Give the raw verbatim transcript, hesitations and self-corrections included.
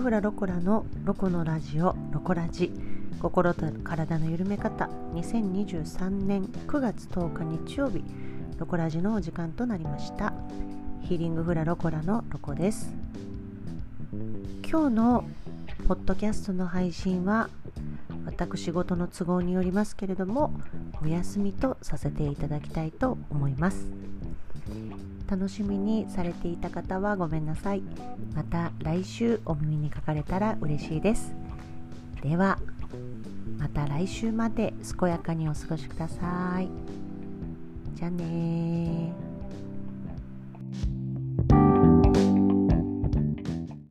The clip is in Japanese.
フフラロコラのロコのラジオロコラジ心と体の緩め方にせんにじゅうさんねんくがつとおか日曜日ロコラジのお時間となりました。ヒーリングフラロコラのロコです。今日のポッドキャストの配信は私事の都合によりますけれどもお休みとさせていただきたいと思います。楽しみにされていた方はごめんなさい。また来週お耳にかかれたら嬉しいです。ではまた来週まで健やかにお過ごしください。じゃあねー。